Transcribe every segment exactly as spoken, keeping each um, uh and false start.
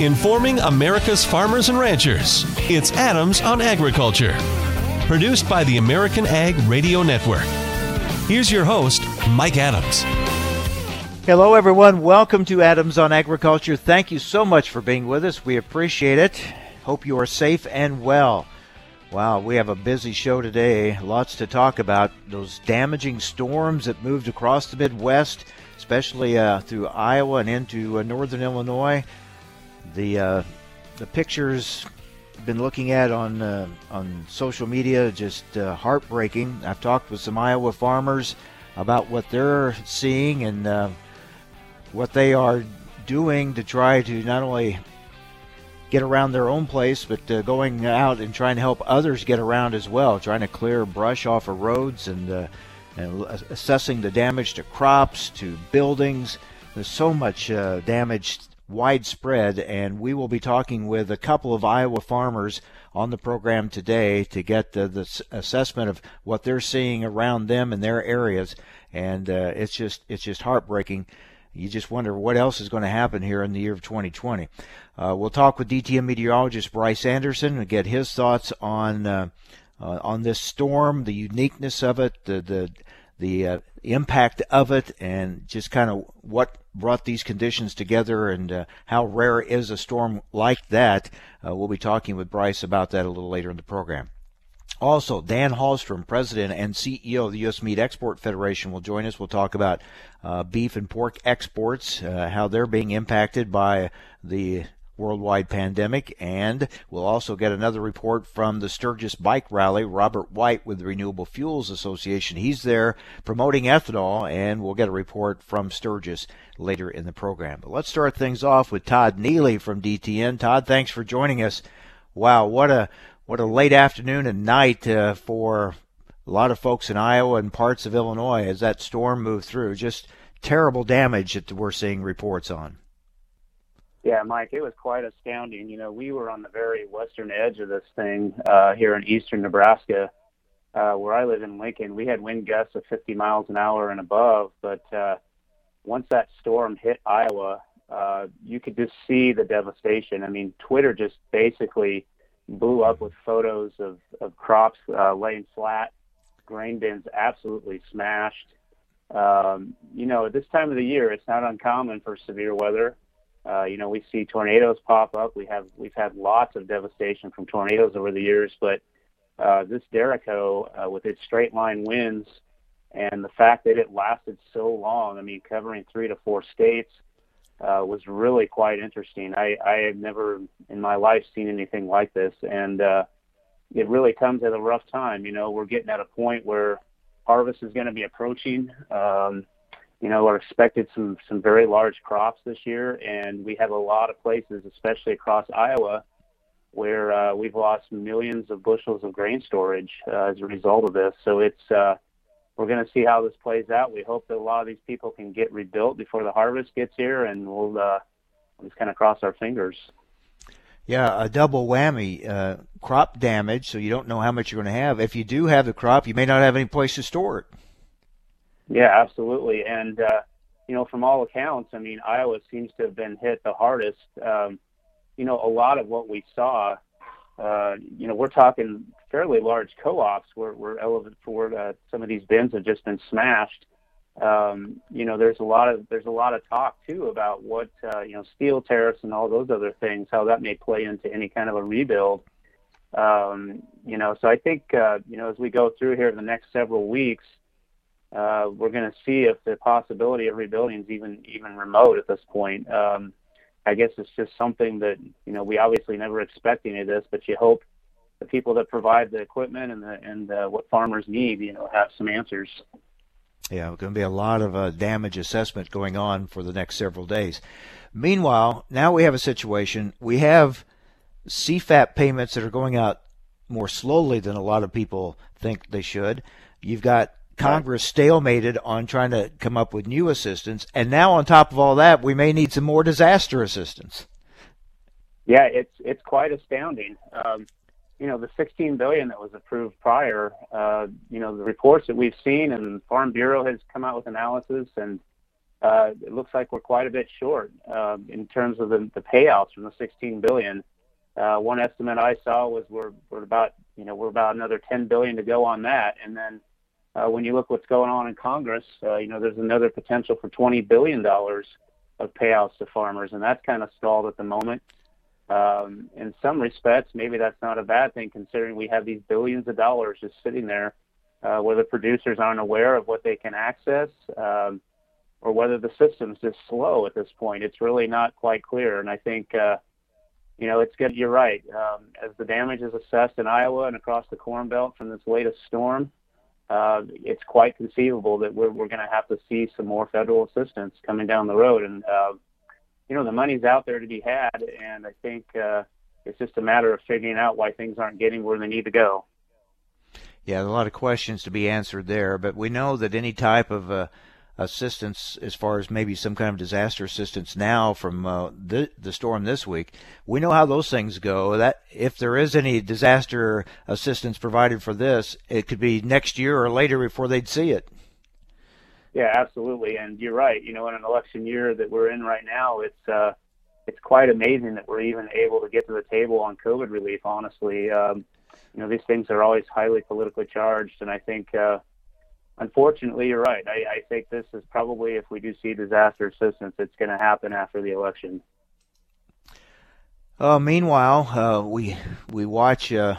informing America's farmers and ranchers. It's Adams on Agriculture, produced by the American Ag Radio Network. Here's your host, Mike Adams. Hello, everyone. Welcome to Adams on Agriculture. Thank you so much for being with us. We appreciate it. Hope you are safe and well. Wow, we have a busy show today. Lots to talk about. Those damaging storms that moved across the Midwest, especially uh, through Iowa and into uh, northern Illinois. The uh, the pictures I've been looking at on uh, on social media, just uh, heartbreaking. I've talked with some Iowa farmers about what they're seeing and uh, what they are doing to try to not only get around their own place, but uh, going out and trying to help others get around as well, trying to clear brush off of roads and, uh, and assessing the damage to crops, to buildings. There's so much uh, damage widespread, and we will be talking with a couple of Iowa farmers on the program today to get the, the assessment of what they're seeing around them in their areas. And uh, it's just it's just heartbreaking. You just wonder what else is going to happen here in the year of twenty twenty. Uh, we'll talk with D T N meteorologist Bryce Anderson and get his thoughts on uh, uh, on this storm, the uniqueness of it, the the, the uh, impact of it, and just kind of what brought these conditions together and uh, how rare is a storm like that. Uh, we'll be talking with Bryce about that a little later in the program. Also, Dan Halstrom, President and C E O of the U S Meat Export Federation, will join us. We'll talk about uh, beef and pork exports, uh, how they're being impacted by the worldwide pandemic. And we'll also get another report from the Sturgis Bike Rally. Robert White with the Renewable Fuels Association, he's there promoting ethanol, and we'll get a report from Sturgis later in the program. But let's start things off with Todd Neely from D T N. Todd, thanks for joining us. Wow, what a... What a late afternoon and night uh, for a lot of folks in Iowa and parts of Illinois as that storm moved through. Just terrible damage that we're seeing reports on. Yeah, Mike, it was quite astounding. You know, we were on the very western edge of this thing uh, here in eastern Nebraska, uh, where I live in Lincoln. We had wind gusts of fifty miles an hour and above, but uh, once that storm hit Iowa, uh, you could just see the devastation. I mean, Twitter just basically blew up with photos of, of crops uh, laying flat, grain bins absolutely smashed. Um, you know, at this time of the year, it's not uncommon for severe weather. Uh, you know, we see tornadoes pop up. We have, we've had lots of devastation from tornadoes over the years, but uh, this Derecho, uh, with its straight line winds and the fact that it lasted so long, I mean, covering three to four states, Uh, was really quite interesting. I, I have never in my life seen anything like this, and uh, it really comes at a rough time. You know, we're getting at a point where harvest is going to be approaching. Um, you know, we're expected some, some very large crops this year, and we have a lot of places, especially across Iowa, where uh, we've lost millions of bushels of grain storage uh, as a result of this. So it's uh, we're going to see how this plays out. We hope that a lot of these people can get rebuilt before the harvest gets here, and we'll uh, just kind of cross our fingers. Yeah, a double whammy, uh, crop damage, so you don't know how much you're going to have. If you do have the crop, you may not have any place to store it. Yeah, absolutely. And, uh, you know, from all accounts, I mean, Iowa seems to have been hit the hardest. Um, you know, a lot of what we saw, uh, you know, we're talking – fairly large co-ops where, where, where uh, some of these bins have just been smashed. Um, you know, there's a lot of there's a lot of talk too about what uh, you know, steel tariffs and all those other things, how that may play into any kind of a rebuild. Um, you know, so I think uh, you know, as we go through here in the next several weeks, uh, we're going to see if the possibility of rebuilding is even even remote at this point. Um, I guess it's just something that, you know, we obviously never expect any of this, but you hope the people that provide the equipment and the, and uh, what farmers need, you know, have some answers. Yeah, there's going to be a lot of uh, damage assessment going on for the next several days. Meanwhile, now we have a situation. We have C FAP payments that are going out more slowly than a lot of people think they should. You've got Congress stalemated on trying to come up with new assistance. And now on top of all that, we may need some more disaster assistance. Yeah, it's, it's quite astounding. Um, You know, the sixteen billion dollars that was approved prior, uh, you know, the reports that we've seen, and the Farm Bureau has come out with analysis, and uh, it looks like we're quite a bit short uh, in terms of the, the payouts from the sixteen billion dollars. Uh, one estimate I saw was we're we're about you know we're about another ten billion dollars to go on that, and then uh, when you look what's going on in Congress, uh, you know there's another potential for twenty billion dollars of payouts to farmers, and that's kind of stalled at the moment. Um, in some respects, maybe that's not a bad thing, considering we have these billions of dollars just sitting there, uh, where the producers aren't aware of what they can access, um, or whether the system's just slow at this point. It's really not quite clear, and I think. Uh, You know, it's good. You're right. Um, as the damage is assessed in Iowa and across the Corn Belt from this latest storm, uh, it's quite conceivable that we're we're going to have to see some more federal assistance coming down the road. And uh, you know, the money's out there to be had, and I think uh, it's just a matter of figuring out why things aren't getting where they need to go. Yeah, a lot of questions to be answered there, but we know that any type of uh, assistance, as far as maybe some kind of disaster assistance now from uh, the the storm this week, we know how those things go. That if there is any disaster assistance provided for this, it could be next year or later before they'd see it. Yeah, absolutely, and you're right. You know, in an election year that we're in right now, it's uh, it's quite amazing that we're even able to get to the table on COVID relief. Honestly, um, you know, these things are always highly politically charged, and I think. Uh, Unfortunately, you're right. I, I think this is probably, if we do see disaster assistance, it's going to happen after the election. Uh, meanwhile, uh, we we watch uh,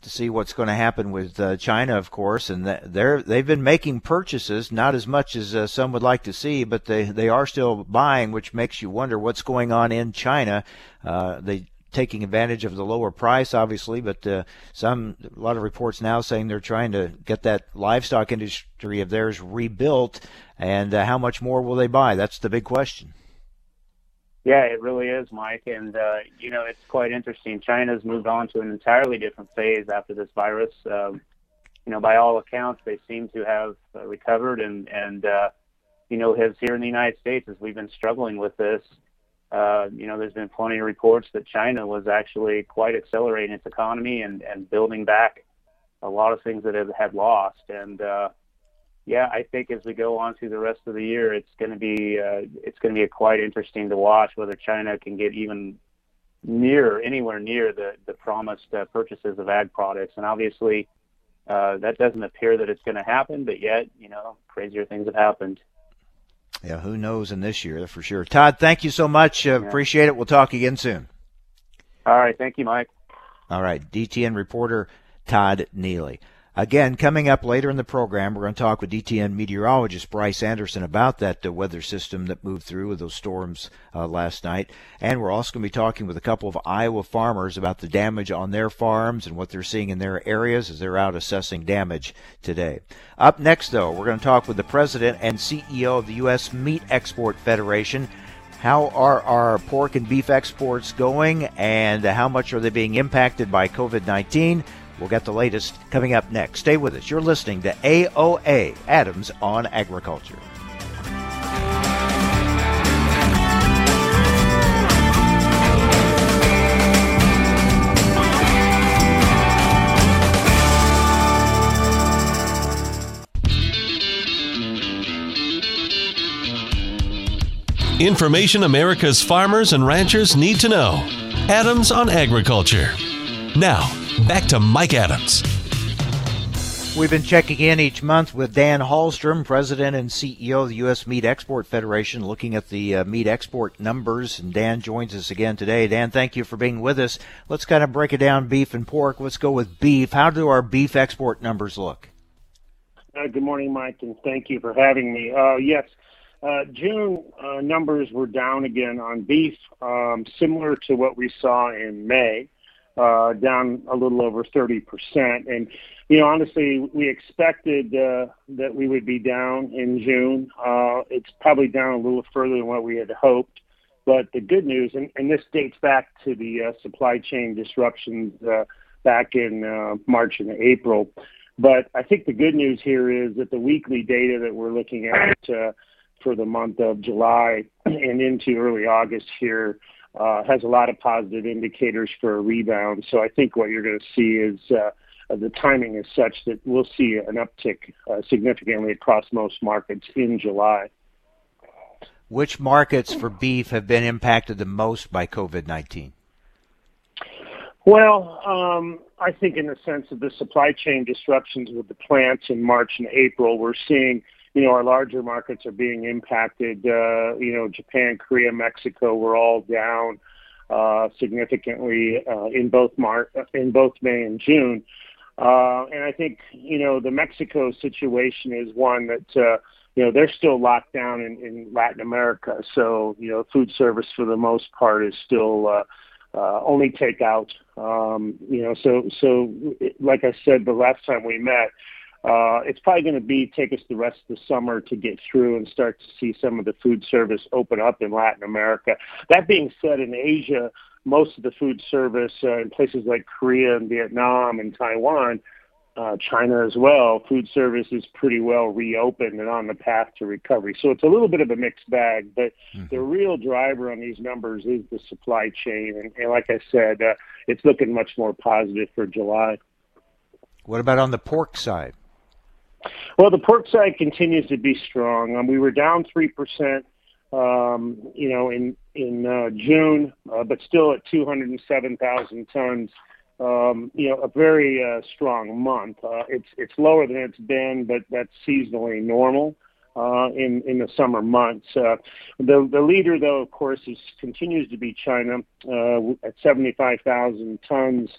to see what's going to happen with uh, China, of course, and they're they've been making purchases, not as much as uh, some would like to see, but they they are still buying, which makes you wonder what's going on in China. Uh, they. Taking advantage of the lower price, obviously, but uh, some a lot of reports now saying they're trying to get that livestock industry of theirs rebuilt, and uh, how much more will they buy? That's the big question. Yeah, it really is, Mike, and uh, you know, it's quite interesting. China's moved on to an entirely different phase after this virus. Um, you know, by all accounts, they seem to have uh, recovered, and, and uh, you know, as here in the United States, as we've been struggling with this, Uh, you know, there's been plenty of reports that China was actually quite accelerating its economy and, and building back a lot of things that it had lost. And, uh, yeah, I think as we go on through the rest of the year, it's going to be uh, it's going to be quite interesting to watch whether China can get even near, anywhere near the, the promised uh, purchases of ag products. And obviously uh, that doesn't appear that it's going to happen, but yet, you know, crazier things have happened. Yeah, who knows in this year for sure. Todd, thank you so much. Uh, yeah. Appreciate it. We'll talk again soon. All right. Thank you, Mike. All right. D T N reporter Todd Neely. Again, coming up later in the program, we're going to talk with D T N meteorologist Bryce Anderson about that uh, weather system that moved through with those storms uh, last night. And we're also going to be talking with a couple of Iowa farmers about the damage on their farms and what they're seeing in their areas as they're out assessing damage today. Up next, though, we're going to talk with the president and C E O of the U S Meat Export Federation. How are our pork and beef exports going, and how much are they being impacted by COVID nineteen? We'll get the latest coming up next. Stay with us. You're listening to A O A, Adams on Agriculture. Information America's farmers and ranchers need to know. Adams on Agriculture. Now, back to Mike Adams. We've been checking in each month with Dan Halstrom, president and C E O of the U S Meat Export Federation, looking at the uh, meat export numbers, and Dan joins us again today. Dan, thank you for being with us. Let's kind of break it down, beef and pork. Let's go with beef. How do our beef export numbers look? Uh, good morning, Mike, and thank you for having me. Uh, yes, uh, June uh, numbers were down again on beef, um, similar to what we saw in May. Uh, down a little over thirty percent. And, you know, honestly, we expected uh, that we would be down in June. Uh, it's probably down a little further than what we had hoped. But the good news, and, and this dates back to the uh, supply chain disruptions uh, back in uh, March and April. But I think the good news here is that the weekly data that we're looking at uh, for the month of July and into early August here Uh, has a lot of positive indicators for a rebound. So I think what you're going to see is uh, the timing is such that we'll see an uptick uh, significantly across most markets in July. Which markets for beef have been impacted the most by COVID nineteen? Well, um, I think in the sense of the supply chain disruptions with the plants in March and April, we're seeing, you know, our larger markets are being impacted. Uh, you know, Japan, Korea, Mexico were all down uh, significantly uh, in both Mar- in both May and June. Uh, and I think, you know, the Mexico situation is one that, uh, you know, they're still locked down in, in Latin America. So, you know, food service for the most part is still uh, uh, only takeout. Um, you know, so, so like I said, the last time we met, uh, it's probably going to be take us the rest of the summer to get through and start to see some of the food service open up in Latin America. That being said, in Asia, most of the food service uh, in places like Korea and Vietnam and Taiwan, uh, China as well, food service is pretty well reopened and on the path to recovery. So it's a little bit of a mixed bag, but mm-hmm. the real driver on these numbers is the supply chain. And, and like I said, uh, it's looking much more positive for July. What about on the pork side? Well, the pork side continues to be strong. Um, we were down three percent. Um, you know, in in uh, June, uh, but still at two hundred seven thousand tons. Um, you know, a very uh, strong month. Uh, it's it's lower than it's been, but that's seasonally normal uh, in in the summer months. Uh, the the leader, though, of course, is continues to be China uh, at seventy-five thousand tons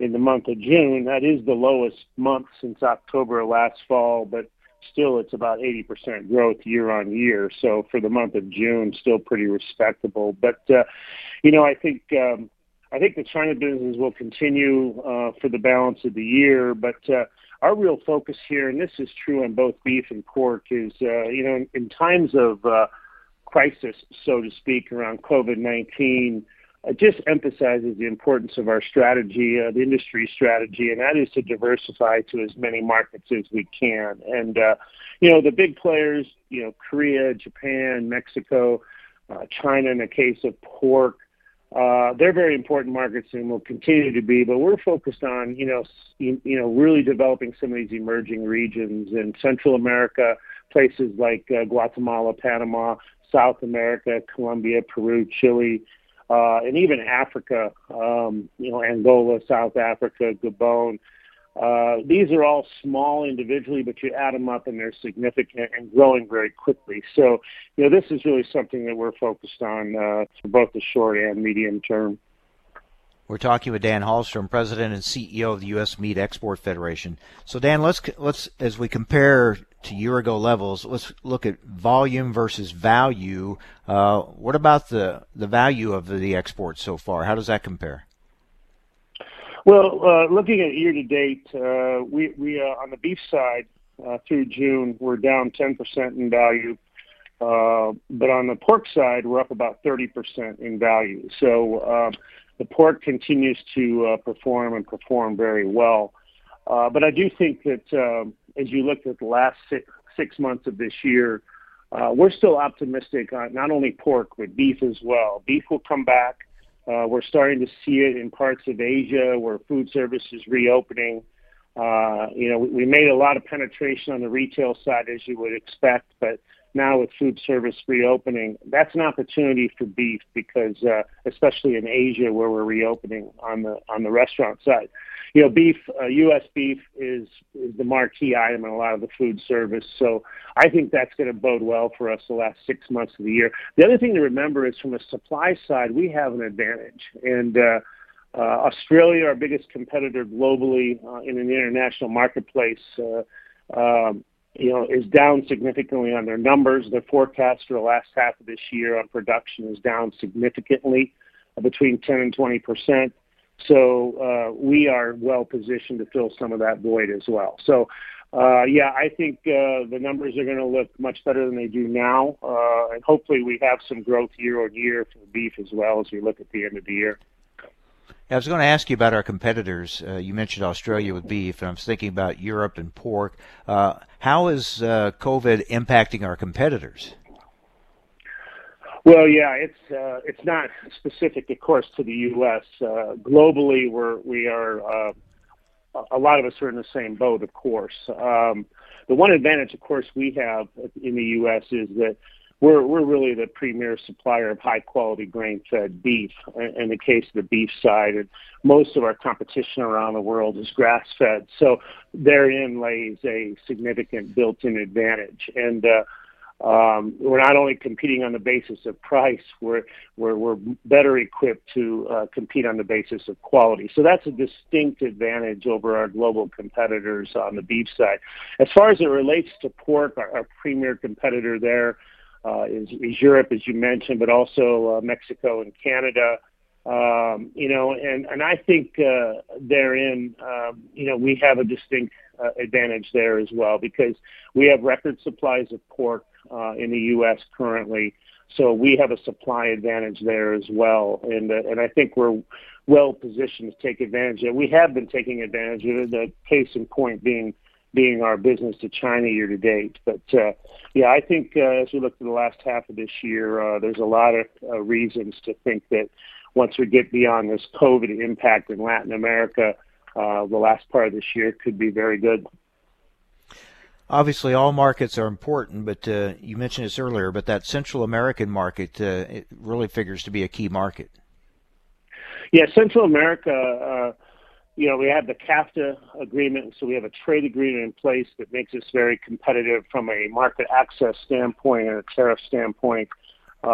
in the month of June. That is the lowest month since October of last fall, but still, it's about eighty percent growth year on year. So for the month of June, still pretty respectable. But, uh, you know, I think um, I think the China business will continue uh, for the balance of the year. But uh, our real focus here, and this is true on both beef and pork, is, uh, you know, in, in times of uh, crisis, so to speak, around COVID nineteen, it just emphasizes the importance of our strategy, uh, the industry strategy, and that is to diversify to as many markets as we can. And, uh, you know, the big players, you know, Korea, Japan, Mexico, uh, China in the case of pork, uh, they're very important markets and will continue to be, but we're focused on, you know, you, you know, really developing some of these emerging regions in Central America, places like uh, Guatemala, Panama, South America, Colombia, Peru, Chile, Uh, and even Africa, um, you know, Angola, South Africa, Gabon. Uh, these are all small individually, but you add them up and they're significant and growing very quickly. So, you know, this is really something that we're focused on uh, for both the short and medium term. We're talking with Dan Halstrom, President and C E O of the U S. Meat Export Federation. So, Dan, let's let's as we compare to year-ago levels, let's look at volume versus value. Uh, what about the, the value of the exports so far? How does that compare? Well, uh, looking at year-to-date, uh, we, we uh, on the beef side uh, through June, we're down ten percent in value. Uh, but on the pork side, we're up about thirty percent in value. So uh, the pork continues to uh, perform and perform very well. Uh, but I do think that um, as you look at the last six, six months of this year, uh, we're still optimistic on not only pork, but beef as well. Beef will come back. Uh, we're starting to see it in parts of Asia where food service is reopening. Uh, you know, we, we made a lot of penetration on the retail side, as you would expect, but now with food service reopening, that's an opportunity for beef because, uh, especially in Asia where we're reopening on the on the restaurant side, you know, beef, uh, U S beef is, is the marquee item in a lot of the food service. So I think that's going to bode well for us the last six months of the year. The other thing to remember is from a supply side, we have an advantage. And uh, uh, Australia, our biggest competitor globally uh, in an international marketplace, uh, um, you know, is down significantly on their numbers. Their forecast for the last half of this year on production is down significantly, between ten and twenty percent. So uh, we are well positioned to fill some of that void as well. So, uh, yeah, I think uh, the numbers are going to look much better than they do now. Uh, and hopefully we have some growth year on year for beef as well as we look at the end of the year. I was going to ask you about our competitors. Uh, you mentioned Australia with beef, and I was thinking about Europe and pork. Uh, how is uh, COVID impacting our competitors? Well, yeah, it's uh, it's not specific, of course, to the U S. Uh, globally, we're, we are uh, a lot of us are in the same boat, of course. Um, the one advantage, of course, we have in the U S is that we're we're really the premier supplier of high-quality grain-fed beef in the case of the beef side. And most of our competition around the world is grass-fed. So therein lays a significant built-in advantage. And uh, Um, we're not only competing on the basis of price, we're, we're, we're better equipped to uh, compete on the basis of quality. So that's a distinct advantage over our global competitors on the beef side. As far as it relates to pork, our, our premier competitor there uh, is, is Europe, as you mentioned, but also uh, Mexico and Canada. Um, you know, and, and I think uh, therein, um, you know, we have a distinct uh, advantage there as well, because we have record supplies of pork Uh, in the U S currently, so we have a supply advantage there as well, and uh, and I think we're well positioned to take advantage of it. We have been taking advantage of it. The case in point being being our business to China year to date. But uh, yeah, I think uh, as we look to the last half of this year, uh, there's a lot of uh, reasons to think that once we get beyond this COVID impact in Latin America, uh, the last part of this year could be very good. Obviously, all markets are important, but uh, you mentioned this earlier, but that Central American market uh, it really figures to be a key market. Yeah, Central America, uh, you know, we have the CAFTA agreement, so we have a trade agreement in place that makes us very competitive from a market access standpoint and a tariff standpoint.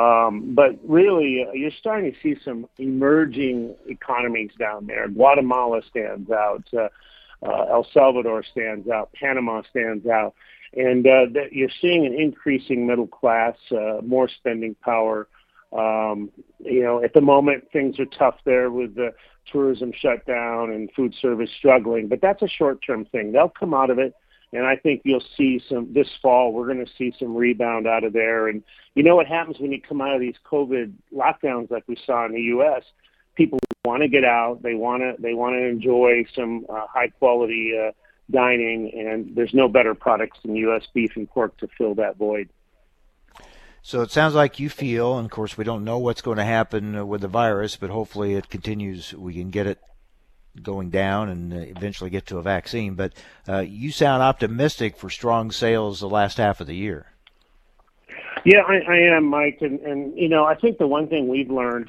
Um, but really, uh, you're starting to see some emerging economies down there. Guatemala stands out. Uh, Uh, El Salvador stands out. Panama stands out. And uh, that you're seeing an increasing middle class, uh, more spending power. Um, you know, at the moment, things are tough there with the tourism shutdown and food service struggling, but that's a short-term thing. They'll come out of it, and I think you'll see some this fall. We're going to see some rebound out of there. And you know what happens when you come out of these COVID lockdowns like we saw in the U S? People want to get out. They want to. They want to enjoy some uh, high quality uh, dining, and there's no better products than U S beef and pork to fill that void. So it sounds like you feel, and of course we don't know what's going to happen with the virus, but hopefully it continues. We can get it going down and eventually get to a vaccine. But uh, you sound optimistic for strong sales the last half of the year. Yeah, I, I am, Mike, and, and you know I think the one thing we've learned.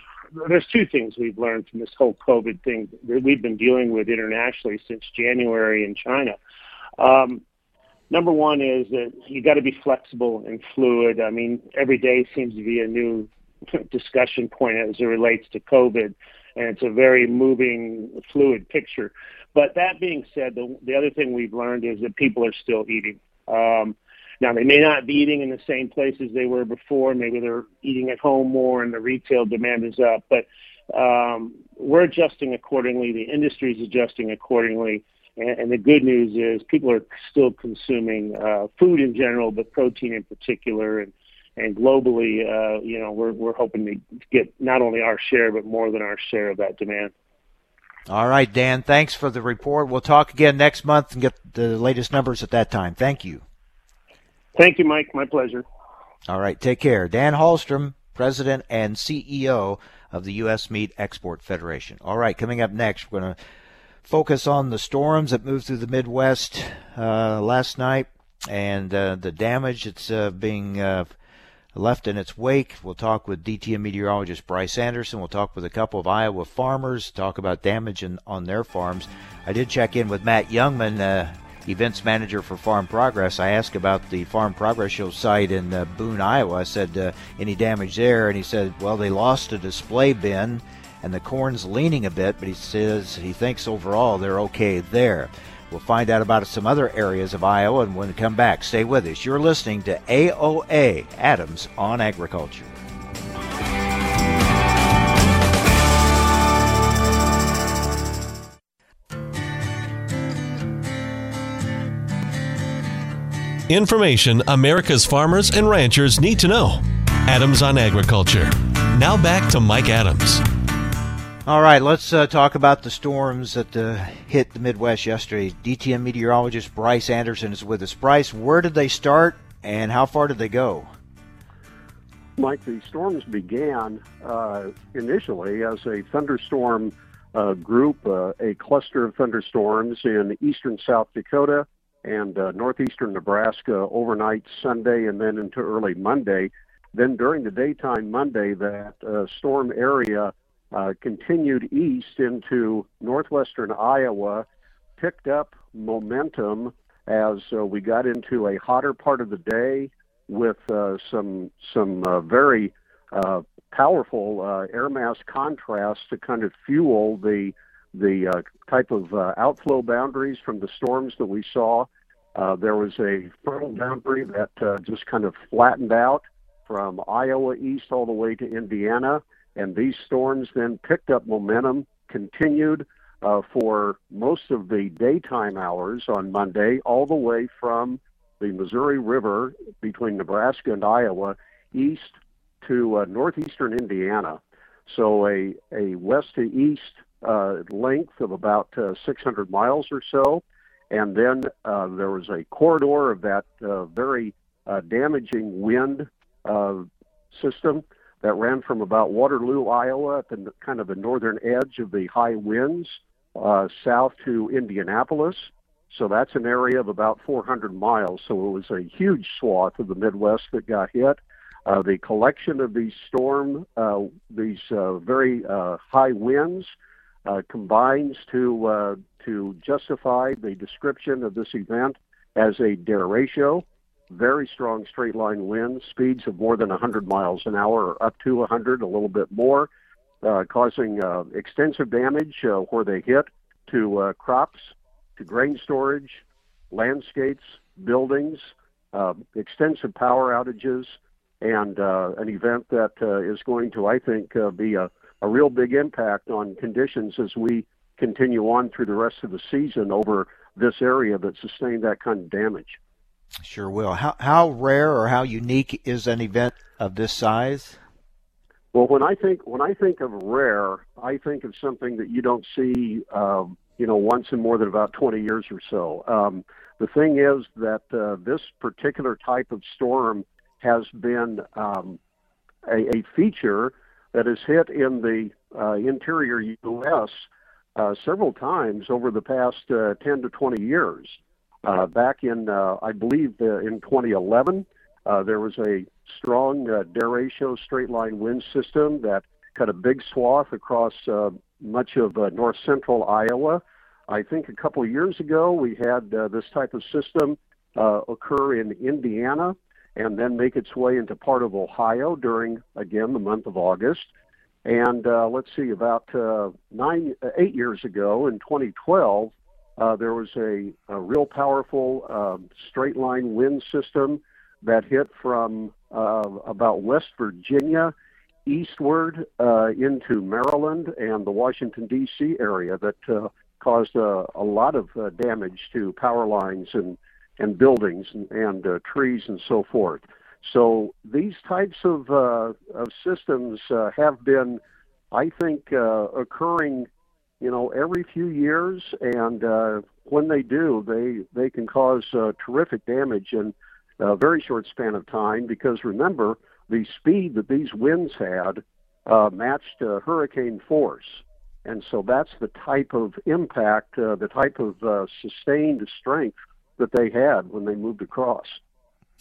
There's two things we've learned from this whole COVID thing that we've been dealing with internationally since January in China. Um, number one is that you got to be flexible and fluid. I mean, every day seems to be a new discussion point as it relates to COVID, and it's a very moving, fluid picture. But that being said, the, the other thing we've learned is that people are still eating. Um, Now, they may not be eating in the same places they were before. Maybe they're eating at home more and the retail demand is up. But um, we're adjusting accordingly. The industry is adjusting accordingly. And, and the good news is people are still consuming uh, food in general, but protein in particular. And, and globally, uh, you know, we're, we're hoping to get not only our share, but more than our share of that demand. All right, Dan, thanks for the report. We'll talk again next month and get the latest numbers at that time. Thank you. Thank you, Mike. My pleasure. All right. Take care. Dan Halstrom, President and C E O of the U S. Meat Export Federation. All right. Coming up next, we're going to focus on the storms that moved through the Midwest uh, last night and uh, the damage that's uh, being uh, left in its wake. We'll talk with D T N meteorologist Bryce Anderson. We'll talk with a couple of Iowa farmers, talk about damage in, on their farms. I did check in with Matt Youngman, uh, events manager for Farm Progress. I asked about the Farm Progress Show site in uh, Boone, Iowa. I said, uh, any damage there? And he said, well, they lost a display bin and the corn's leaning a bit, but he says he thinks overall they're okay there. We'll find out about some other areas of Iowa, and when we come back, stay with us. You're listening to A O A, Adams on Agriculture. Information America's farmers and ranchers need to know. Adams on Agriculture. Now back to Mike Adams. All right, let's uh, talk about the storms that uh, hit the Midwest yesterday. D T M meteorologist Bryce Anderson is with us. Bryce, where did they start and how far did they go? Mike, the storms began uh, initially as a thunderstorm uh, group, uh, a cluster of thunderstorms in eastern South Dakota and uh, northeastern Nebraska overnight Sunday and then into early Monday. Then during the daytime Monday, that uh, storm area uh, continued east into northwestern Iowa, picked up momentum as uh, we got into a hotter part of the day with uh, some some uh, very uh, powerful uh, air mass contrast to kind of fuel the the uh, type of uh, outflow boundaries from the storms that we saw. Uh, there was a frontal boundary that uh, just kind of flattened out from Iowa east all the way to Indiana, and these storms then picked up momentum, continued uh, for most of the daytime hours on Monday, all the way from the Missouri River between Nebraska and Iowa east to uh, northeastern Indiana. So a, a west to east uh, length of about uh, six hundred miles or so. And then uh, there was a corridor of that uh, very uh, damaging wind uh, system that ran from about Waterloo, Iowa, at the kind of the northern edge of the high winds, uh, south to Indianapolis. So that's an area of about four hundred miles. So it was a huge swath of the Midwest that got hit. Uh, the collection of these storm, uh, these uh, very uh, high winds, Uh, combines to uh, to justify the description of this event as a derecho, very strong straight-line winds, speeds of more than one hundred miles an hour, or up to one hundred, a little bit more, uh, causing uh, extensive damage uh, where they hit to uh, crops, to grain storage, landscapes, buildings, uh, extensive power outages, and uh, an event that uh, is going to, I think, uh, be a a real big impact on conditions as we continue on through the rest of the season over this area that sustained that kind of damage. Sure will. How how rare or how unique is an event of this size? Well, when I think when I think of rare, I think of something that you don't see, um, you know, once in more than about twenty years or so. Um, the thing is that uh, this particular type of storm has been um, a, a feature that has hit in the uh, interior U S uh, several times over the past uh, ten to twenty years. Uh, back in, uh, I believe, uh, in twenty eleven, uh, there was a strong uh, derecho straight-line wind system that cut a big swath across uh, much of uh, north-central Iowa. I think a couple of years ago, we had uh, this type of system uh, occur in Indiana, and then make its way into part of Ohio during, again, the month of August. And uh, let's see, about uh, nine, eight years ago in twenty twelve, uh, there was a, a real powerful uh, straight-line wind system that hit from uh, about West Virginia eastward uh, into Maryland and the Washington, D C area that uh, caused uh, a lot of uh, damage to power lines and and buildings and, and uh, trees and so forth. So these types of, uh, of systems uh, have been, I think, uh, occurring, you know, every few years. And uh, when they do, they, they can cause uh, terrific damage in a very short span of time, because remember, the speed that these winds had uh, matched uh, hurricane force. And so that's the type of impact, uh, the type of uh, sustained strength that they had when they moved across.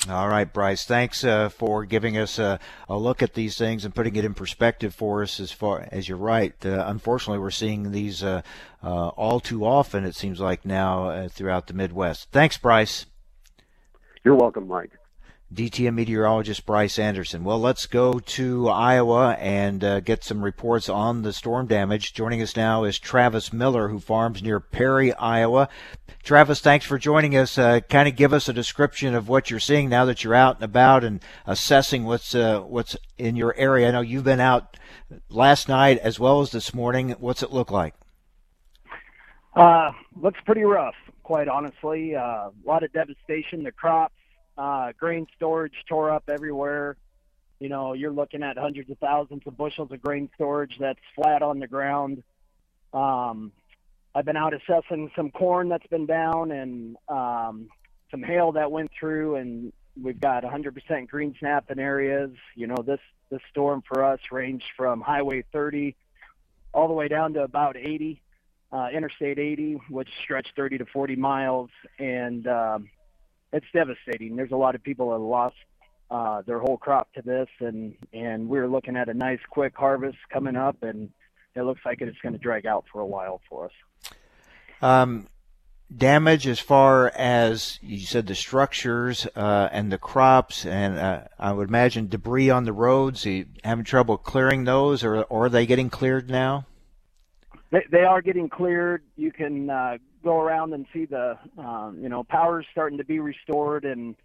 All right, Bryce, thanks uh, for giving us a, a look at these things and putting it in perspective for us, as far as you're right. Uh, unfortunately, we're seeing these uh, uh, all too often, it seems like now, uh, throughout the Midwest. Thanks, Bryce. You're welcome, Mike. D T N meteorologist Bryce Anderson. Well, let's go to Iowa and uh, get some reports on the storm damage. Joining us now is Travis Miller, who farms near Perry, Iowa. Travis, thanks for joining us. Uh, kind of give us a description of what you're seeing now that you're out and about and assessing what's uh, what's in your area. I know you've been out last night as well as this morning. What's it look like? Uh, looks pretty rough, quite honestly. A uh, lot of devastation. The crops, Uh, grain storage tore up everywhere. You know, you're looking at hundreds of thousands of bushels of grain storage that's flat on the ground. Um, I've been out assessing some corn that's been down and um, some hail that went through, and we've got one hundred percent green snap in areas. You know, this, this storm for us ranged from Highway thirty all the way down to about eighty, uh, Interstate eighty, which stretched thirty to forty miles, and um, it's devastating. There's a lot of people that lost uh, their whole crop to this, and and we're looking at a nice quick harvest coming up, and it looks like it's going to drag out for a while for us. Um, damage as far as you said, the structures uh, and the crops, and uh, I would imagine debris on the roads. Are you having trouble clearing those, or, or are they getting cleared now? They, they are getting cleared. You can uh, go around and see the um, you know, power's starting to be restored, and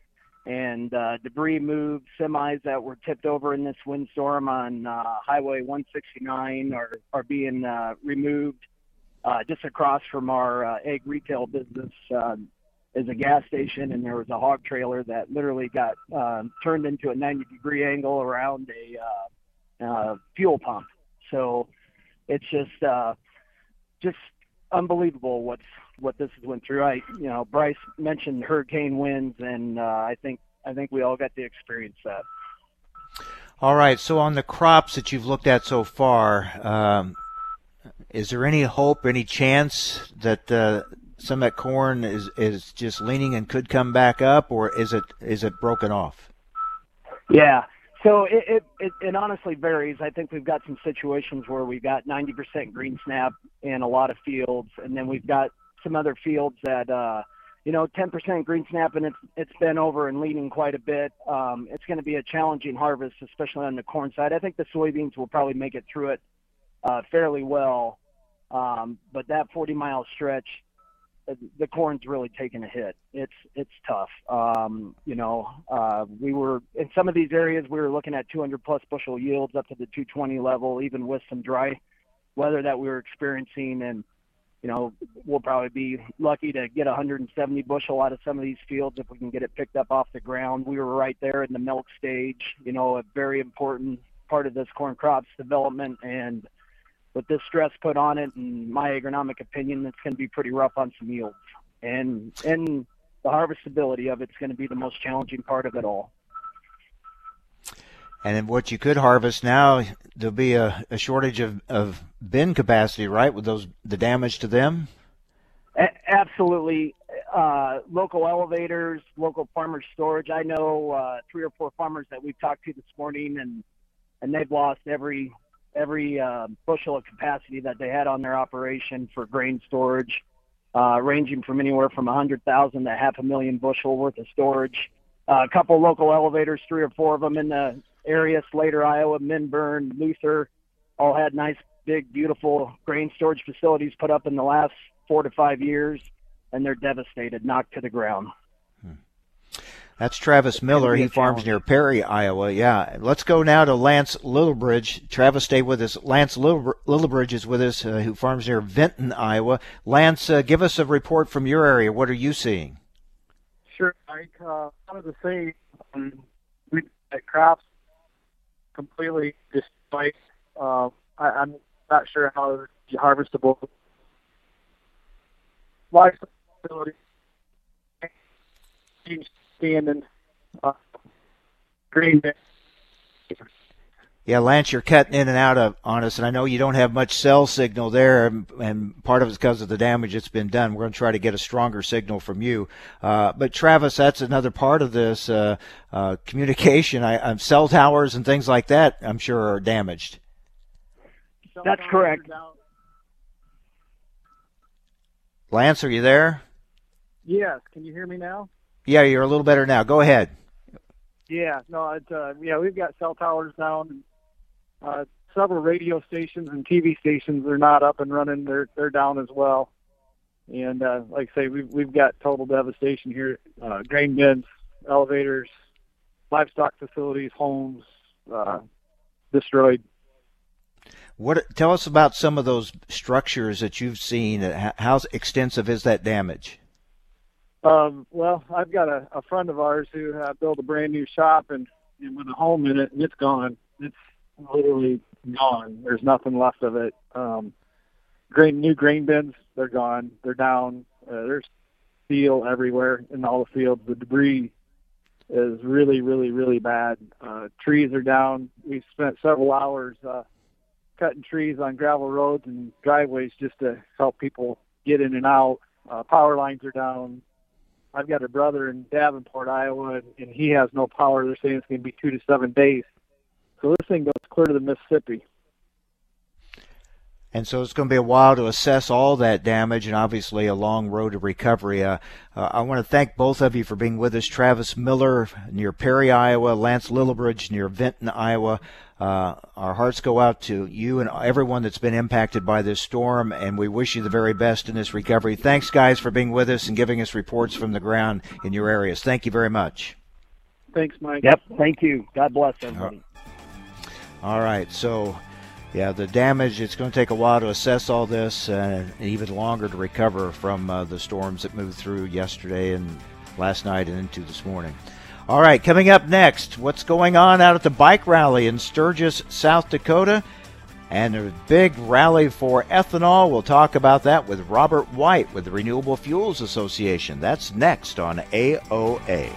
and uh, debris moved. Semis that were tipped over in this windstorm on uh, Highway one sixty-nine are are being uh, removed. Uh, just across from our uh, egg retail business uh, is a gas station, and there was a hog trailer that literally got uh, turned into a ninety degree angle around a uh, uh, fuel pump. So it's just uh, just unbelievable what's what this has went through. I, you know, Bryce mentioned hurricane winds, and uh, I think I think we all got to experience that. All right. So on the crops that you've looked at so far. Um... Is there any hope, any chance that uh, some of that corn is, is just leaning and could come back up, or is it is it broken off? Yeah, so it, it, it, it honestly varies. I think we've got some situations where we've got ninety percent green snap in a lot of fields, and then we've got some other fields that, uh, you know, ten percent green snap, and it's, it's been over and leaning quite a bit. Um, it's going to be a challenging harvest, especially on the corn side. I think the soybeans will probably make it through it Uh, fairly well, um, but that forty mile stretch, the corn's really taken a hit. It's it's tough. Um, you know, uh, we were in some of these areas we were looking at two hundred plus bushel yields up to the two twenty level, even with some dry weather that we were experiencing. And you know, we'll probably be lucky to get one hundred seventy bushel out of some of these fields if we can get it picked up off the ground. We were right there in the milk stage. You know, a very important part of this corn crop's development, and with this stress put on it, in my agronomic opinion, it's going to be pretty rough on some yields. And and the harvestability of it's going to be the most challenging part of it all. And what you could harvest now, there'll be a, a shortage of, of bin capacity, right, with those the damage to them? A absolutely. Uh, local elevators, local farmer storage. I know uh, three or four farmers that we've talked to this morning, and, and they've lost every – every uh, bushel of capacity that they had on their operation for grain storage, uh, ranging from anywhere from one hundred thousand to half a million bushel worth of storage. Uh, a couple local elevators, three or four of them in the area, Slater, Iowa, Minburn, Luther, all had nice, big, beautiful grain storage facilities put up in the last four to five years, and they're devastated, knocked to the ground. That's Travis Miller. He farms near Perry, Iowa. Yeah. Let's go now to Lance Lillebridge. Travis, stay with us. Lance Lillebridge is with us, uh, who farms near Vinton, Iowa. Lance, uh, give us a report from your area. What are you seeing? Sure, Mike. Uh, I wanted to say um, we had crops completely destroyed. Uh, I, I'm not sure how harvestable livestock facilities standing uh, green. Yeah, Lance, you're cutting in and out of on us, and I know you don't have much cell signal there, and, and part of it's because of the damage that's been done. We're going to try to get a stronger signal from you. Uh, but, Travis, that's another part of this uh, uh, communication. I, um, cell towers and things like that, I'm sure, are damaged. That's correct. Lance, are you there? Yes. Can you hear me now? Yeah, you're a little better now. Go ahead. Yeah, no, it's, uh, yeah, we've got cell towers down. Uh, several radio stations and T V stations are not up and running. They're they're down as well. And uh, like I say, we've we've got total devastation here: uh, grain bins, elevators, livestock facilities, homes uh, destroyed. What? Tell us about some of those structures that you've seen. How extensive is that damage? Um, well, I've got a, a friend of ours who uh, built a brand new shop and, and with a home in it, and it's gone. It's literally gone. There's nothing left of it. Um, grain, new grain bins, they're gone. They're down. Uh, there's steel everywhere in all the fields. The debris is really, really, really bad. Uh, trees are down. We've spent several hours uh, cutting trees on gravel roads and driveways just to help people get in and out. Uh, power lines are down. I've got a brother in Davenport, Iowa, and, and he has no power. They're saying it's going to be two to seven days. So this thing goes clear to the Mississippi. And so it's going to be a while to assess all that damage and obviously a long road to recovery. Uh, uh, I want to thank both of you for being with us. Travis Miller near Perry, Iowa, Lance Lillebridge near Vinton, Iowa. Uh, our hearts go out to you and everyone that's been impacted by this storm, and we wish you the very best in this recovery. Thanks, guys, for being with us and giving us reports from the ground in your areas. Thank you very much. Thanks, Mike. Yep, thank you. God bless everybody. All right, so... yeah, the damage, it's going to take a while to assess all this uh, and even longer to recover from uh, the storms that moved through yesterday and last night and into this morning. All right, coming up next, what's going on out at the bike rally in Sturgis, South Dakota? And a big rally for ethanol. We'll talk about that with Robert White with the Renewable Fuels Association. That's next on A O A.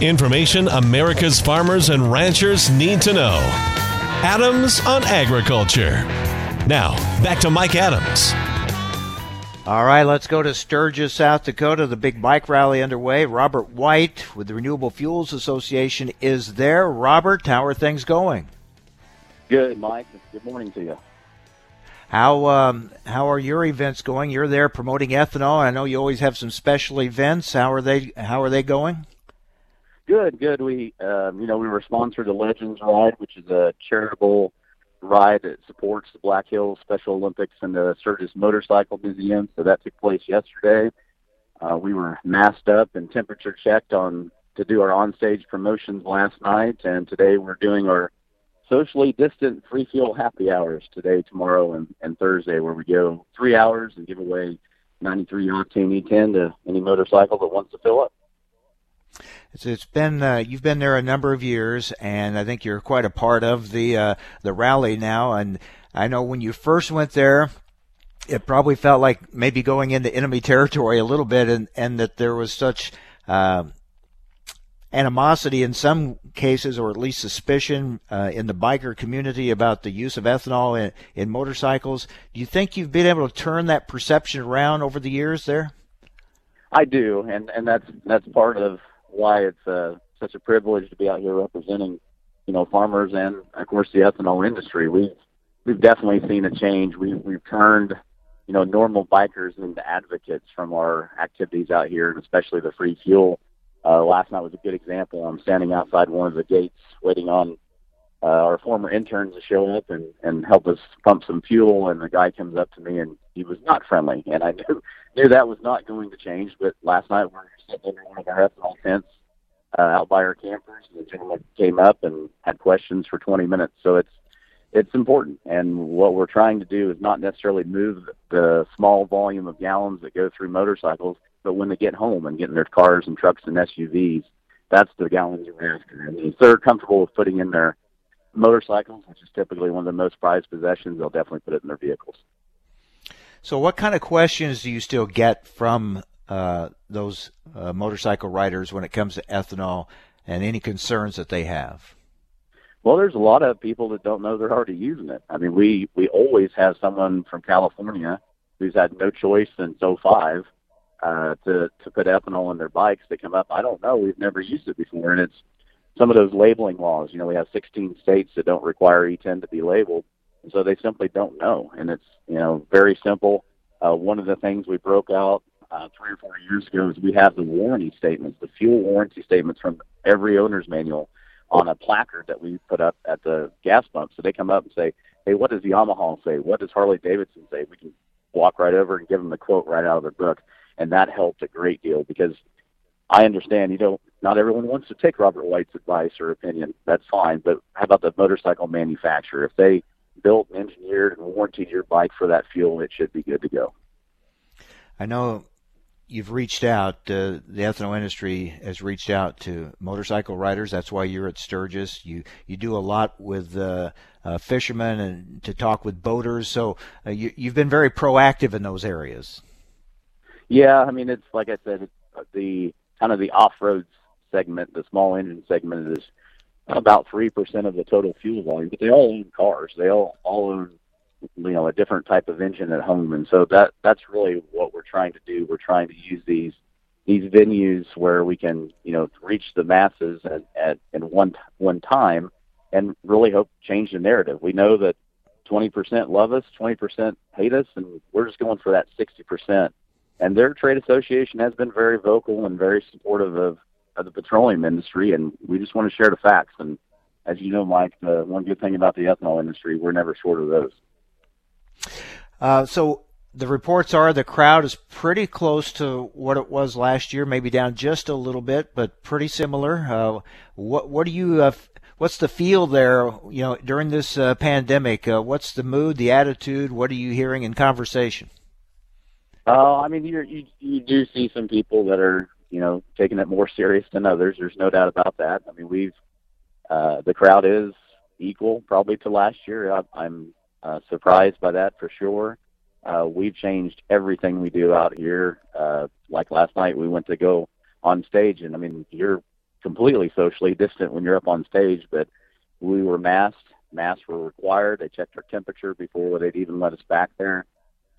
Information America's farmers and ranchers need to know. Adams on Agriculture. Now, back to Mike Adams. All right, let's go to Sturgis, South Dakota. The big bike rally underway. Robert White with the Renewable Fuels Association is there. Robert, how are things going? Good, Mike. Good morning to you. How um, how are your events going? You're there promoting ethanol. I know you always have some special events. How are they? How are they going? Good, good. We, um, you know, we were sponsored to Legends Ride, which is a charitable ride that supports the Black Hills Special Olympics and the Surges Motorcycle Museum. So that took place yesterday. Uh, we were masked up and temperature checked on to do our on-stage promotions last night, and today we're doing our socially distant free fuel happy hours today, tomorrow, and, and Thursday, where we go three hours and give away ninety-three octane E ten to any motorcycle that wants to fill up. So it's been uh, you've been there a number of years, and I think you're quite a part of the uh, the rally now. And I know when you first went there, it probably felt like maybe going into enemy territory a little bit, and, and that there was such uh, animosity in some cases, or at least suspicion uh, in the biker community about the use of ethanol in, in motorcycles. Do you think you've been able to turn that perception around over the years there? I do, and, and that's that's part of why it's uh, such a privilege to be out here representing, you know, farmers and, of course, the ethanol industry. We've, we've definitely seen a change. We've, we've turned, you know, normal bikers into advocates from our activities out here, and especially the free fuel. Uh, last night was a good example. I'm standing outside one of the gates waiting on uh, our former interns to show up and, and help us pump some fuel, and the guy comes up to me, and he was not friendly, and I knew knew that was not going to change. But last night we were sitting in one of our ethanol tents uh, out by our campers, and the gentleman came up and had questions for twenty minutes. So it's it's important, and what we're trying to do is not necessarily move the small volume of gallons that go through motorcycles, but when they get home and get in their cars and trucks and S U Vs, that's the gallons you're after. And if they're comfortable with putting in their motorcycles, which is typically one of the most prized possessions, they'll definitely put it in their vehicles. So what kind of questions do you still get from uh, those uh, motorcycle riders when it comes to ethanol and any concerns that they have? Well, there's a lot of people that don't know they're already using it. I mean, we, we always have someone from California who's had no choice since oh five uh, to, to put ethanol in their bikes. They come up, I don't know, we've never used it before. And it's some of those labeling laws. You know, we have sixteen states that don't require E ten to be labeled. And so they simply don't know. And it's, you know, very simple. Uh, one of the things we broke out uh, three or four years ago is we have the warranty statements, the fuel warranty statements from every owner's manual on a placard that we put up at the gas pump. So they come up and say, hey, what does Yamaha say? What does Harley-Davidson say? We can walk right over and give them the quote right out of their book. And that helped a great deal, because I understand, you know, not everyone wants to take Robert White's advice or opinion. That's fine. But how about the motorcycle manufacturer? If they built and engineered and warranted your bike for that fuel, it should be good to go. I know you've reached out, uh, the ethanol industry has reached out to motorcycle riders. That's why you're at Sturgis. You you do a lot with uh, uh, fishermen and to talk with boaters. So uh, you, you've been very proactive in those areas. Yeah, I mean, it's like I said, it's the kind of the off-road segment, the small engine segment is about three percent of the total fuel volume, but they all own cars. They all, all own, you know, a different type of engine at home. And so that that's really what we're trying to do. We're trying to use these these venues where we can, you know, reach the masses at, at, at one one time and really hope to change the narrative. We know that twenty percent love us, twenty percent hate us, and we're just going for that sixty percent. And their trade association has been very vocal and very supportive of, of the petroleum industry, and we just want to share the facts. And as you know, Mike, the one good thing about the ethanol industry, we're never short of those. Uh, so the reports are the crowd is pretty close to what it was last year, maybe down just a little bit, but pretty similar. Uh, what what do you uh, what's the feel there? You know, during this uh, pandemic, uh, what's the mood, the attitude? What are you hearing in conversation? Uh, I mean, you you you do see some people that are, you know, taking it more serious than others. There's no doubt about that. I mean, we've uh, the crowd is equal probably to last year. I, I'm uh, surprised by that for sure. Uh, we've changed everything we do out here. Uh, like last night, we went to go on stage, and I mean, you're completely socially distant when you're up on stage, but we were masked. Masks were required. They checked our temperature before they'd even let us back there.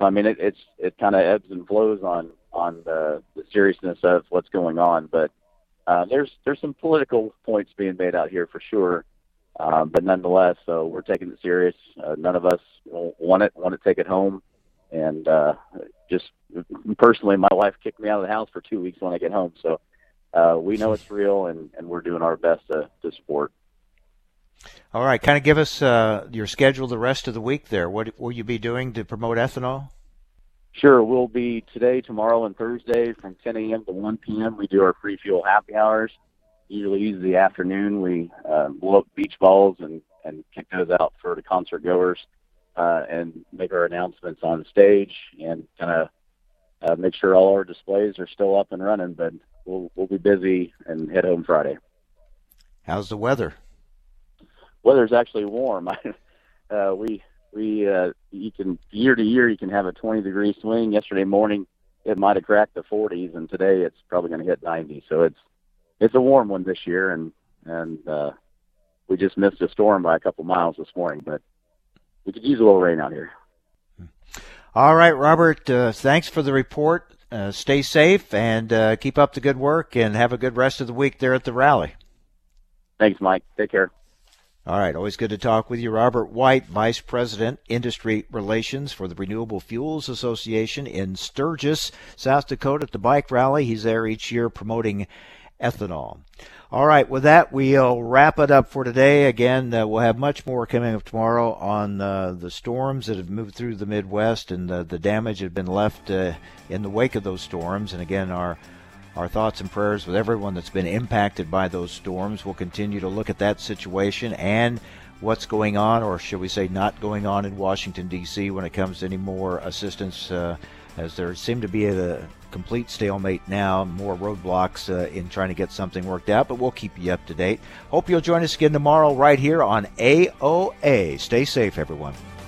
I mean, it, it's it kind of ebbs and flows on on the, the seriousness of what's going on, but uh, there's there's some political points being made out here for sure. Um, but nonetheless, so we're taking it serious. Uh, none of us want it, want to take it home. And uh, just personally, my wife kicked me out of the house for two weeks when I get home. So uh, we know it's real, and, and we're doing our best to, to support. All right. Kind of give us uh, your schedule the rest of the week there. What will you be doing to promote ethanol? Sure. We'll be today, tomorrow, and Thursday from ten a.m. to one p.m. We do our free fuel happy hours. Usually, usually the afternoon, we uh, blow up beach balls and, and kick those out for the concert goers uh, and make our announcements on stage and kind of uh, make sure all our displays are still up and running. But we'll, we'll be busy and head home Friday. How's the weather? Weather's actually warm. uh, we we uh, you can year to year you can have a twenty degree swing. Yesterday morning it might have cracked the forties, and today it's probably going to hit ninety. So it's it's a warm one this year, and and uh, we just missed a storm by a couple miles this morning, but we could use a little rain out here. All right, Robert. Uh, thanks for the report. Uh, stay safe and uh, keep up the good work, and have a good rest of the week there at the rally. Thanks, Mike. Take care. All right, always good to talk with you. Robert White, Vice President, Industry Relations for the Renewable Fuels Association in Sturgis, South Dakota, at the bike rally. He's there each year promoting ethanol. All right, with that, we'll wrap it up for today. Again, uh, we'll have much more coming up tomorrow on uh, the storms that have moved through the Midwest and uh, the damage that has been left uh, in the wake of those storms. And again, our Our thoughts and prayers with everyone that's been impacted by those storms. We'll continue to look at that situation and what's going on, or should we say not going on, in Washington, D C when it comes to any more assistance, uh, as there seem to be a complete stalemate now, more roadblocks uh, in trying to get something worked out. But we'll keep you up to date. Hope you'll join us again tomorrow right here on A O A. Stay safe, everyone.